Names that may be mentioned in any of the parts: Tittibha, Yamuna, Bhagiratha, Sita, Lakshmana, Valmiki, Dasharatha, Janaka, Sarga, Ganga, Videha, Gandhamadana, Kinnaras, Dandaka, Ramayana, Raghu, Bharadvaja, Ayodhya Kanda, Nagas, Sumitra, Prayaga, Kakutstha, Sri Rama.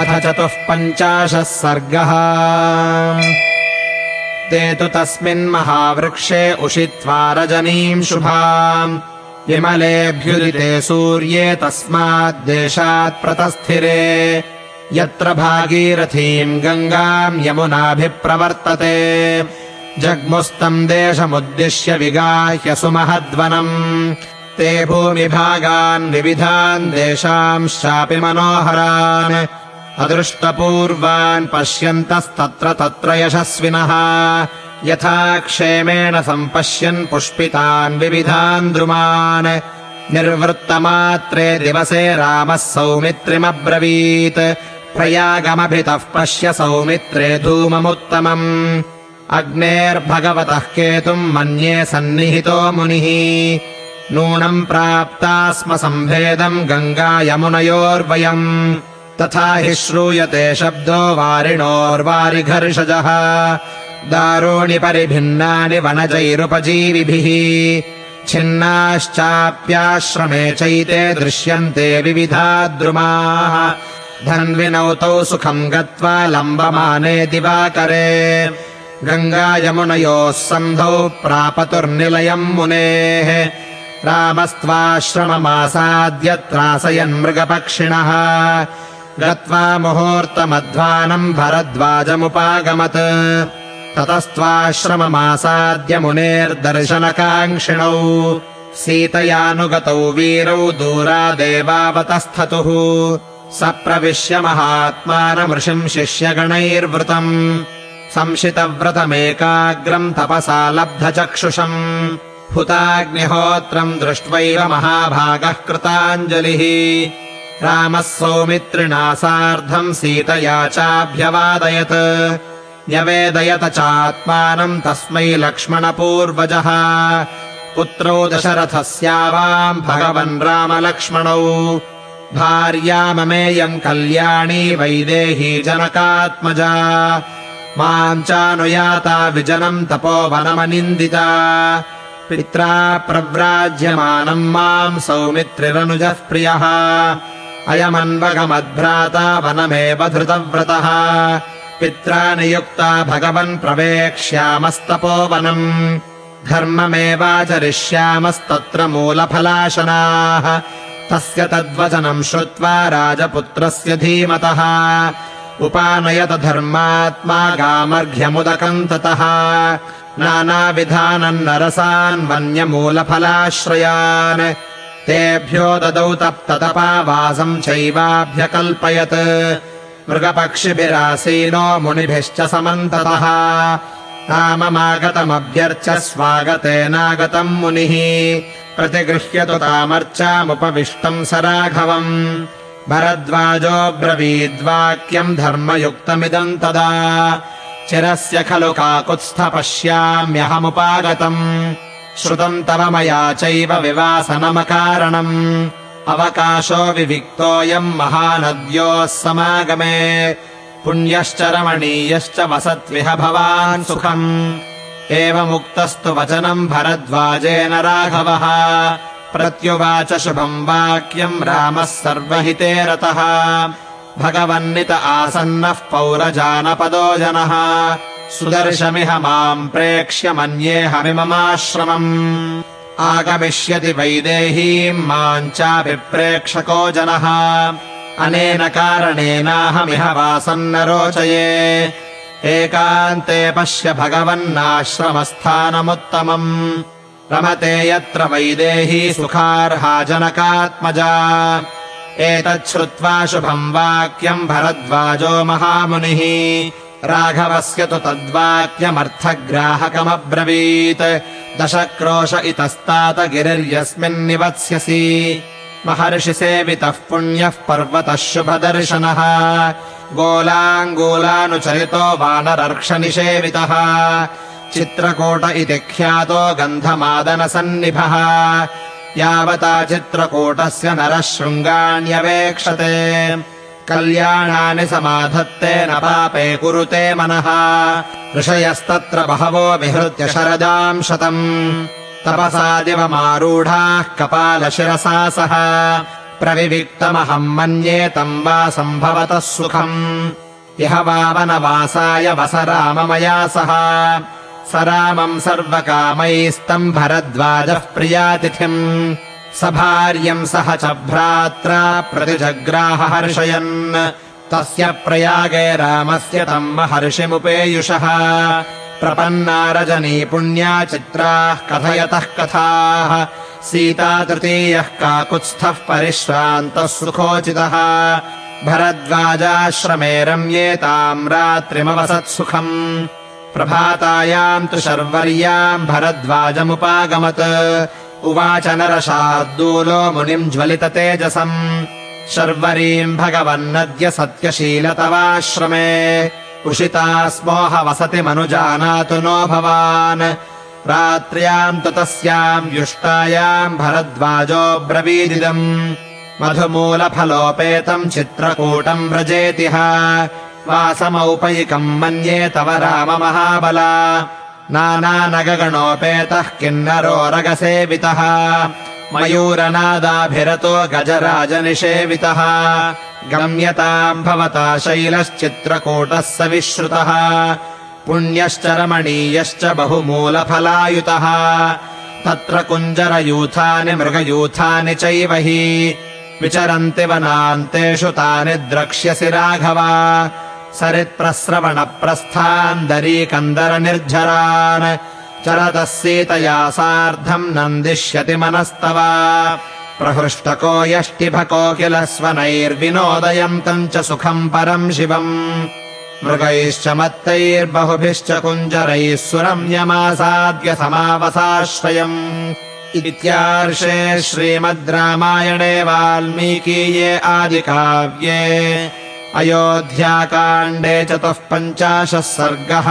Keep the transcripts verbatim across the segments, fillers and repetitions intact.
अथ चतुःपञ्चाशः सर्गः। ते तु तस्मिन् महावृक्षे उषित्वा रजनीं शुभाम् विमलेऽभ्युदिते सूर्ये तस्माद्देशात् प्रतस्थिरे, यत्र भागीरथीम् गङ्गाम् यमुनाभिप्रवर्तते। जग्मुस्तम् देशमुद्दिश्य विगाह्य सुमहद्वनम्, ते भूमिभागान् विविधान् देशांश्चापि मनोहरान् अदृष्टपूर्वान् पश्यन्तस्तत्र तत्र यशस्विनः, यथा क्षेमेण सम्पश्यन् पुष्पितान् विविधान् द्रुमान्। निर्वृत्तमात्रे दिवसे रामः सौमित्रिमब्रवीत्, प्रयागमभितः पश्य सौमित्रे धूममुत्तमम्। अग्नेर्भगवतः केतुम् मन्ये सन्निहितो मुनिः, नूनम् प्राप्ता स्म सम्भेदम् गङ्गा यमुनयोर्वयम्। तथा हि श्रूयते शब्दो वारिणोर्वारिघर्षजः, दारूणि परिभिन्नानि वनजैरुपजीविभिः। छिन्नाश्चाप्याश्रमे चैते दृश्यन्ते विविधा द्रुमाः, धन्विनौ तौ सुखम् गत्वा लम्बमाने दिवाकरे। गङ्गायमुनयोः सन्धौ प्रापतुर्निलयम् मुनेः, रामस्त्वाश्रममासाद्य त्रासयन् मृगपक्षिणः। गत्वा मुहूर्तमध्वानम् भरद्वाजमुपागमत्, ततस्त्वाश्रममासाद्य मुनेर्दर्शनकाङ्क्षिणौ सीतयानुगतौ वीरौ दूरादेवावतस्थतुः। सप्रविश्य महात्मानमृषिम् शिष्यगणैर्वृतम्, संशितव्रतमेकाग्रम् तपसा लब्धचक्षुषम्। हुताग्निहोत्रम् दृष्ट्वैव महाभागः कृताञ्जलिः। रामः सौमित्रिणा सार्धम् सीतया चाभ्यवादयत्, न्यवेदयत चात्मानम् तस्मै लक्ष्मणपूर्वजः। पुत्रौ दशरथस्यावाम् भगवन् रामलक्ष्मणौ, भार्याममेयम् कल्याणी वैदेही जनकात्मजा। माम् चानुयाता विजनम् तपोवनमनिन्दिता, पित्रा प्रव्राज्यमानम् माम् सौमित्रिरनुजः प्रियः। अयमन्वगमद्भ्राता वनमेव धृतव्रतः, पित्रा नियुक्ता भगवन् प्रवेक्ष्यामस्तपोवनम्। धर्ममेवाचरिष्यामस्तत्र मूलफलाशनाः। तस्य तद्वचनम् श्रुत्वा राजपुत्रस्य धीमतः, उपानयत धर्मात्मा गामर्घ्यमुदकम् ततः। नानाविधानन् नरसान् वन्यमूलफलाश्रयान्, तेभ्यो ददौ तप्ततपावासम् चैवाभ्यकल्पयत्। मृगपक्षिभिरासीनो मुनिभिश्च समन्ततः, ताममागतमभ्यर्च्य स्वागतेनागतम् मुनिः। प्रतिगृह्यतु तामर्चामुपविष्टम् स राघवम्, भरद्वाजोऽब्रवीद्वाक्यम् धर्मयुक्तमिदम् तदा। चिरस्य खलु काकुत्स्थ पश्याम्यहमुपागतम्, श्रुतम् तव मया चैव विवासनमकारणम्। अवकाशो विविक्तोऽयम् महानद्योः समागमे, पुण्यश्च रमणीयश्च वसत्विह भवान् सुखम्। एवमुक्तस्तु वचनम् भरद्वाजेन राघवः, प्रत्युवाच शुभम् वाक्यम् रामः सर्वहिते रतः। भगवन्नित आसन्नः पौरजानपदो जनः, सुदर्शमिह माम् प्रेक्ष्य मन्येऽहमिममाश्रमम्। आगमिष्यति वैदेहीम् माम् चापि प्रेक्षको जनः, अनेन कारणेनाहमिह वासन्न रोचये। एकान्ते पश्य भगवन्नाश्रमस्थानमुत्तमम्, रमते यत्र वैदेही सुखार्हा जनकात्मजा। एतच्छ्रुत्वा शुभम् वाक्यम् भरद्वाजो महामुनिः, राघवस्य तु तद्वाक्यमर्थग्राहकमब्रवीत्। दशक्रोश इतस्तात गिरिर्यस्मिन्निवत्स्यसि, महर्षिसेवितः पुण्यः पर्वतः शुभदर्शनः। गोलाङ्गूलानुचरितो वानरर्क्षनिषेवितः, चित्रकूट इति ख्यातो गन्धमादनसन्निभः। यावता चित्रकूटस्य नरः शृङ्गाण्यवेक्षते, कल्याणानि समाधत्ते न पापे कुरुते मनः। ऋषयस्तत्र बहवो विहृत्य शरदाम् शतम्, तपसा दिवमारूढाः कपालशिरसा सह। प्रविविक्तमहम् मन्ये तम् वा सम्भवतः सुखम्। इह वावनवासाय वस राम मया सह स रामम् सर्वकामैस्तम् भरद्वाजः प्रियातिथिम् स भार्यम् सह च भ्रात्रा प्रतिजग्राह हर्षयन्। तस्य प्रयागे रामस्य तम् महर्षिमुपेयुषः। प्रपन्ना रजनी पुण्या चित्राः कथयतः कथाः। सीता तृतीयः काकुत्स्थः परिश्रान्तः सुखोचितः। भरद्वाजाश्रमे रम्ये ताम् रात्रिमवसत्सुखम्। प्रभातायाम् तु शर्वर्याम् भरद्वाजमुपागमत्। उवाच नरशार्दूलो मुनिम् ज्वलिततेजसम् शर्वरीम् भगवन्नद्य सत्यशील तवाश्रमे उषितास्मोह वसति मनुजानातु नो भवान्। रात्र्याम् तु तस्याम् युष्टायाम् भरद्वाजो ब्रवीदिदम् मधुमूलफलोपेतम् चित्रकूटम् व्रजेतिह। वासमौपयिकम् मन्ये तव राम महाबला। नानानगगणोपेतः किन्नरो रगसेवितः मयूरनादाभिरतो गजराजनिषेवितः। गम्यताम् भवता शैलश्चित्रकूटः सविश्रुतः। पुण्यश्च रमणीयश्च बहुमूलफलायुतः। तत्र कुञ्जरयूथानि मृगयूथानि चैव हि विचरन्ति वनान्तेषु तानि द्रक्ष्यसि राघव। सरित्प्रस्रवणप्रस्थान् दरीकन्दरनिर्झरान् चरतः सीतया सार्धम् नन्दिष्यति मनस्तव। प्रहृष्टको यष्टिभको किल स्वनैर्विनोदयम् तम् च सुखम् परम् शिवम्। मृगैश्च मत्तैर्बहुभिश्च कुञ्जरैः सुरम्यमासाद्य समावसाश्रयम्। इत्यार्षे श्रीमद् रामायणे वाल्मीकीये आदिकाव्ये अयोध्याकाण्डे चतुःपञ्चाशः सर्गः।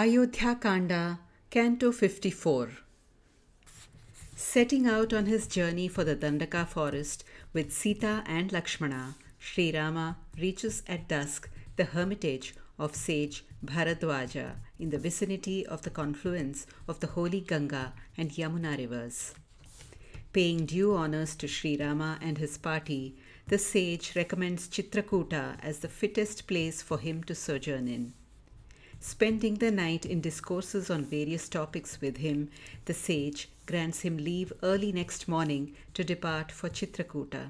Ayodhya Kanda, Canto fifty-four. Setting out on his journey for the Dandaka forest with Sita and Lakshmana, Sri Rama reaches at dusk the hermitage of sage Bharadvaja in the vicinity of the confluence of the holy Ganga and Yamuna rivers. Paying due honors to Sri Rama and his party, the sage recommends Chitrakuta as the fittest place for him to sojourn in. Spending the night in discourses on various topics with him, the sage grants him leave early next morning to depart for Chitrakuta.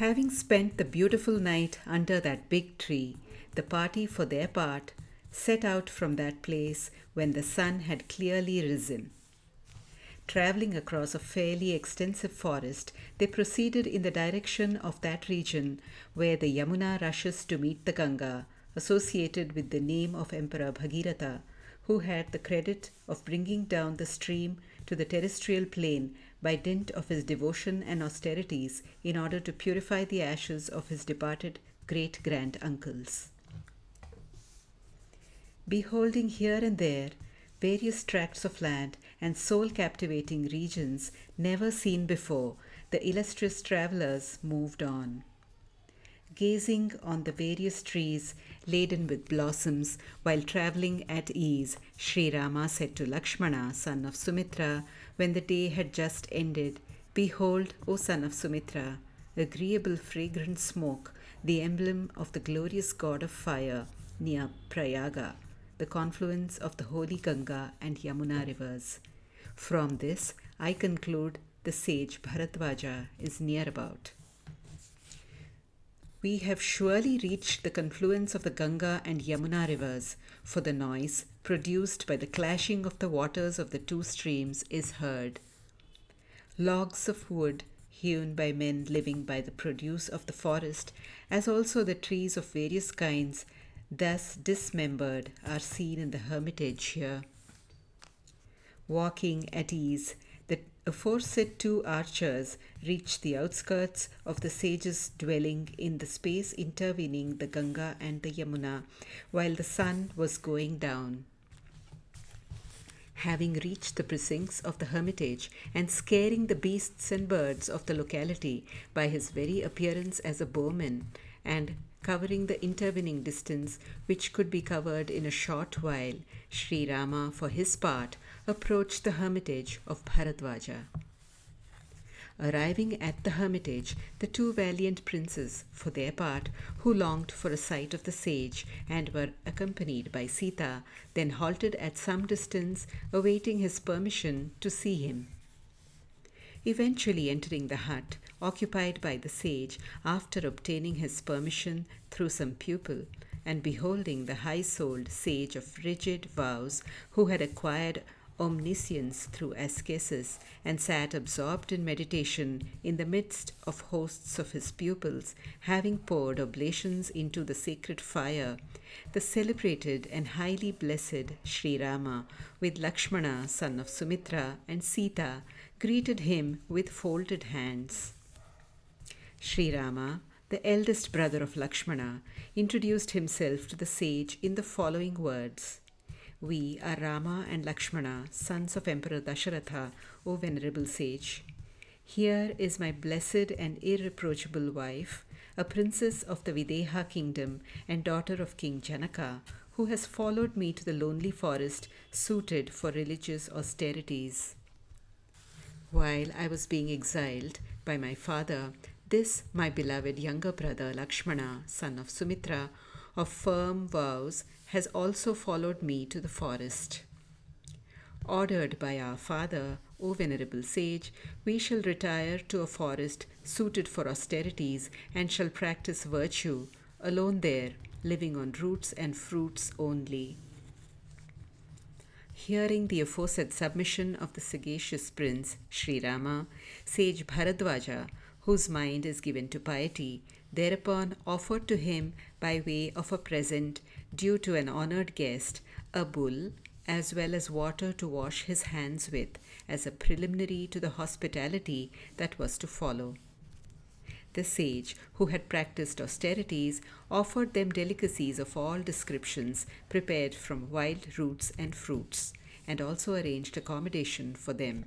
Having spent the beautiful night under that big tree, the party, for their part, set out from that place when the sun had clearly risen. Travelling across a fairly extensive forest, they proceeded in the direction of that region where the Yamuna rushes to meet the Ganga, associated with the name of Emperor Bhagiratha, who had the credit of bringing down the stream to the terrestrial plain by dint of his devotion and austerities in order to purify the ashes of his departed great-grand uncles. Beholding here and there various tracts of land and soul-captivating regions never seen before, the illustrious travellers moved on. Gazing on the various trees laden with blossoms while travelling at ease, Sri Rama said to Lakshmana, son of Sumitra, when the day had just ended, "Behold, O son of Sumitra, agreeable fragrant smoke, the emblem of the glorious god of fire, near Prayaga, the confluence of the holy Ganga and Yamuna rivers. From this, I conclude the sage Bharadvaja is near about. We have surely reached the confluence of the Ganga and Yamuna rivers, for the noise produced by the clashing of the waters of the two streams is heard. Logs of wood hewn by men living by the produce of the forest, as also the trees of various kinds, thus dismembered, are seen in the hermitage here. Walking at ease, the aforesaid two archers reach the outskirts of the sage's dwelling in the space intervening the Ganga and the Yamuna, while the sun was going down. Having reached the precincts of the hermitage and scaring the beasts and birds of the locality by his very appearance as a bowman, and covering the intervening distance which could be covered in a short while, Sri Rama, for his part, approached the hermitage of Bharadvaja. Arriving at the hermitage, the two valiant princes, for their part, who longed for a sight of the sage and were accompanied by Sita, then halted at some distance, awaiting his permission to see him. Eventually entering the hut, occupied by the sage after obtaining his permission through some pupil, and beholding the high-souled sage of rigid vows who had acquired omniscience through ascesis and sat absorbed in meditation in the midst of hosts of his pupils, having poured oblations into the sacred fire, the celebrated and highly blessed Sri Rama, with Lakshmana, son of Sumitra, and Sita, greeted him with folded hands. Sri Rama, the eldest brother of Lakshmana, introduced himself to the sage in the following words: "We are Rama and Lakshmana, sons of Emperor Dasharatha, O venerable sage. Here is my blessed and irreproachable wife, a princess of the Videha kingdom and daughter of King Janaka, who has followed me to the lonely forest suited for religious austerities. While I was being exiled by my father, this my beloved younger brother Lakshmana, son of Sumitra, of firm vows, has also followed me to the forest. Ordered by our father, O venerable sage, we shall retire to a forest suited for austerities and shall practice virtue, alone there, living on roots and fruits only." Hearing the aforesaid submission of the sagacious prince, Sri Rama, sage Bharadvaja, whose mind is given to piety, thereupon offered to him by way of a present due to an honoured guest a bull as well as water to wash his hands with as a preliminary to the hospitality that was to follow. The sage, who had practised austerities, offered them delicacies of all descriptions prepared from wild roots and fruits, and also arranged accommodation for them.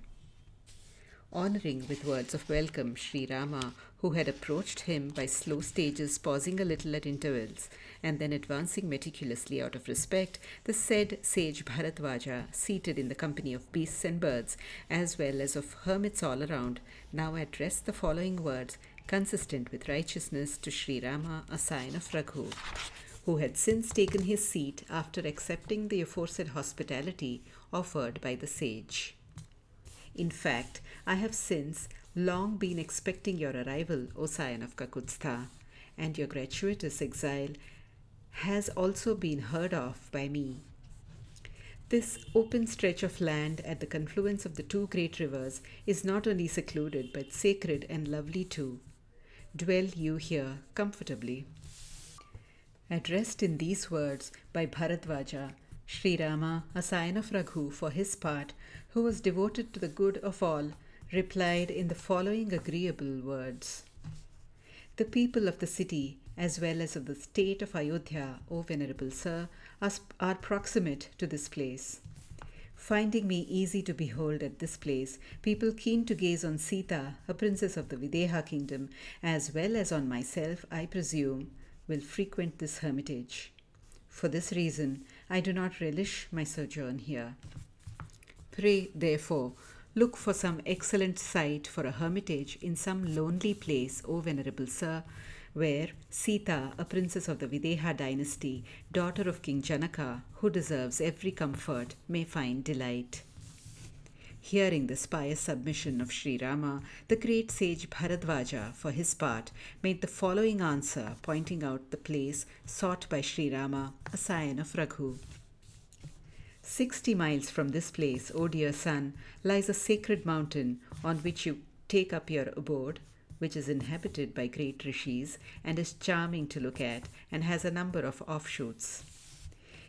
Honouring with words of welcome Sri Rama, who had approached him by slow stages, pausing a little at intervals, and then advancing meticulously out of respect, the said sage Bharadvaja, seated in the company of beasts and birds, as well as of hermits all around, now addressed the following words, consistent with righteousness, to Sri Rama, a sign of Raghu, who had since taken his seat after accepting the aforesaid hospitality offered by the sage. "In fact, I have since long been expecting your arrival, O scion of Kakutstha, and your gratuitous exile has also been heard of by me. This open stretch of land at the confluence of the two great rivers is not only secluded but sacred and lovely too. Dwell you here comfortably." Addressed in these words by Bharadvaja, Sri Rama, a scion of Raghu, for his part, who was devoted to the good of all, replied in the following agreeable words: "The people of the city, as well as of the state of Ayodhya, O venerable sir, are, are proximate to this place. Finding me easy to behold at this place, people keen to gaze on Sita, a princess of the Videha kingdom, as well as on myself, I presume, will frequent this hermitage. For this reason, I do not relish my sojourn here. Pray, therefore, look for some excellent site for a hermitage in some lonely place, O venerable sir, where Sita, a princess of the Videha dynasty, daughter of King Janaka, who deserves every comfort, may find delight." Hearing this pious submission of Sri Rama, the great sage Bharadvaja, for his part, made the following answer, pointing out the place sought by Sri Rama, a scion of Raghu: "Sixty miles from this place, O dear son, lies a sacred mountain on which you take up your abode, which is inhabited by great rishis and is charming to look at and has a number of offshoots.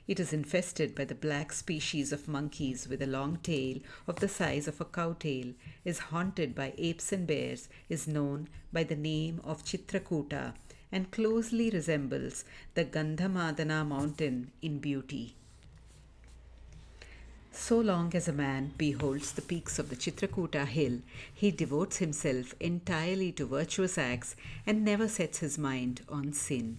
It is infested by the black species of monkeys with a long tail of the size of a cow tail, is haunted by apes and bears, is known by the name of Chitrakuta, and closely resembles the Gandhamadana mountain in beauty. So long as a man beholds the peaks of the Chitrakuta hill, he devotes himself entirely to virtuous acts and never sets his mind on sin.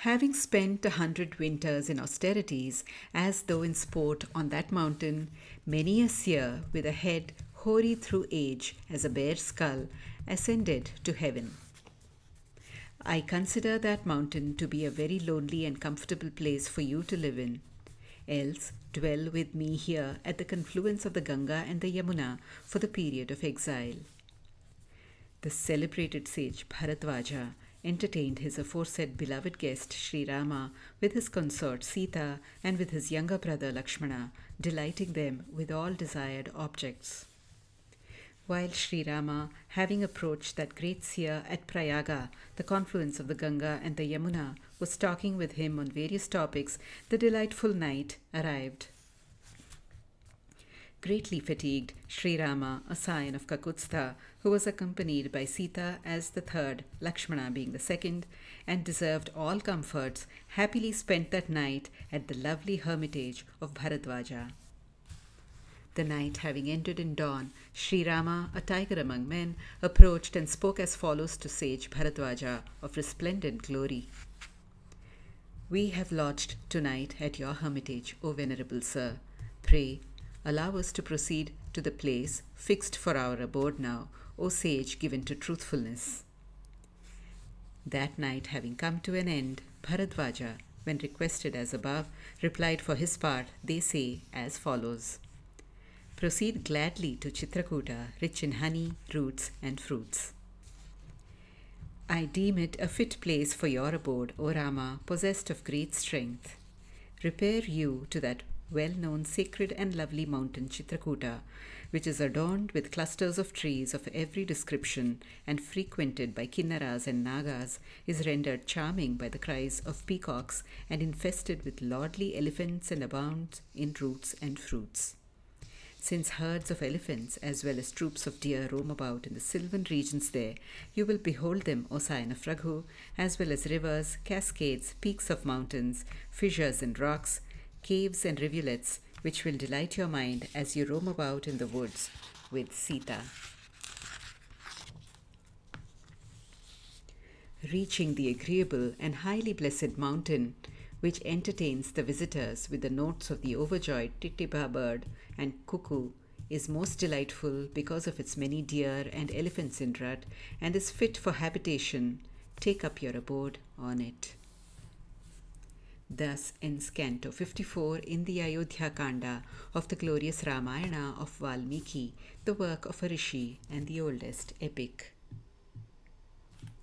Having spent a hundred winters in austerities, as though in sport on that mountain, many a seer with a head hoary through age as a bare skull ascended to heaven. I consider that mountain to be a very lonely and comfortable place for you to live in. Else, dwell with me here at the confluence of the Ganga and the Yamuna for the period of exile. The celebrated sage Bharadvaja entertained his aforesaid beloved guest Sri Rama with his consort Sita and with his younger brother Lakshmana, delighting them with all desired objects. While Sri Rama, having approached that great seer at Prayaga, the confluence of the Ganga and the Yamuna, was talking with him on various topics, the delightful night arrived. Greatly fatigued, Sri Rama, a scion of Kakutstha, who was accompanied by Sita as the third, Lakshmana being the second, and deserved all comforts, happily spent that night at the lovely hermitage of Bharadvaja. The night having ended in dawn, Sri Rama, a tiger among men, approached and spoke as follows to sage Bharadvaja of resplendent glory. We have lodged tonight at your hermitage, O venerable sir. Pray, allow us to proceed to the place fixed for our abode now, O sage given to truthfulness. That night having come to an end, Bharadvaja, when requested as above, replied for his part, they say, as follows. Proceed gladly to Chitrakuta, rich in honey, roots, and fruits. I deem it a fit place for your abode, O Rama, possessed of great strength. Repair you to that well-known sacred and lovely mountain Chitrakuta, which is adorned with clusters of trees of every description and frequented by Kinnaras and Nagas, is rendered charming by the cries of peacocks and infested with lordly elephants and abounds in roots and fruits. Since herds of elephants as well as troops of deer roam about in the sylvan regions there, you will behold them, O scion of Raghu, as well as rivers, cascades, peaks of mountains, fissures and rocks, caves and rivulets, which will delight your mind as you roam about in the woods with Sita. Reaching the agreeable and highly blessed mountain, which entertains the visitors with the notes of the overjoyed Tittibha bird and cuckoo, is most delightful because of its many deer and elephants in rut, and is fit for habitation. Take up your abode on it. Thus ends Canto fifty-four in the Ayodhya Kanda of the glorious Ramayana of Valmiki, the work of a rishi and the oldest epic.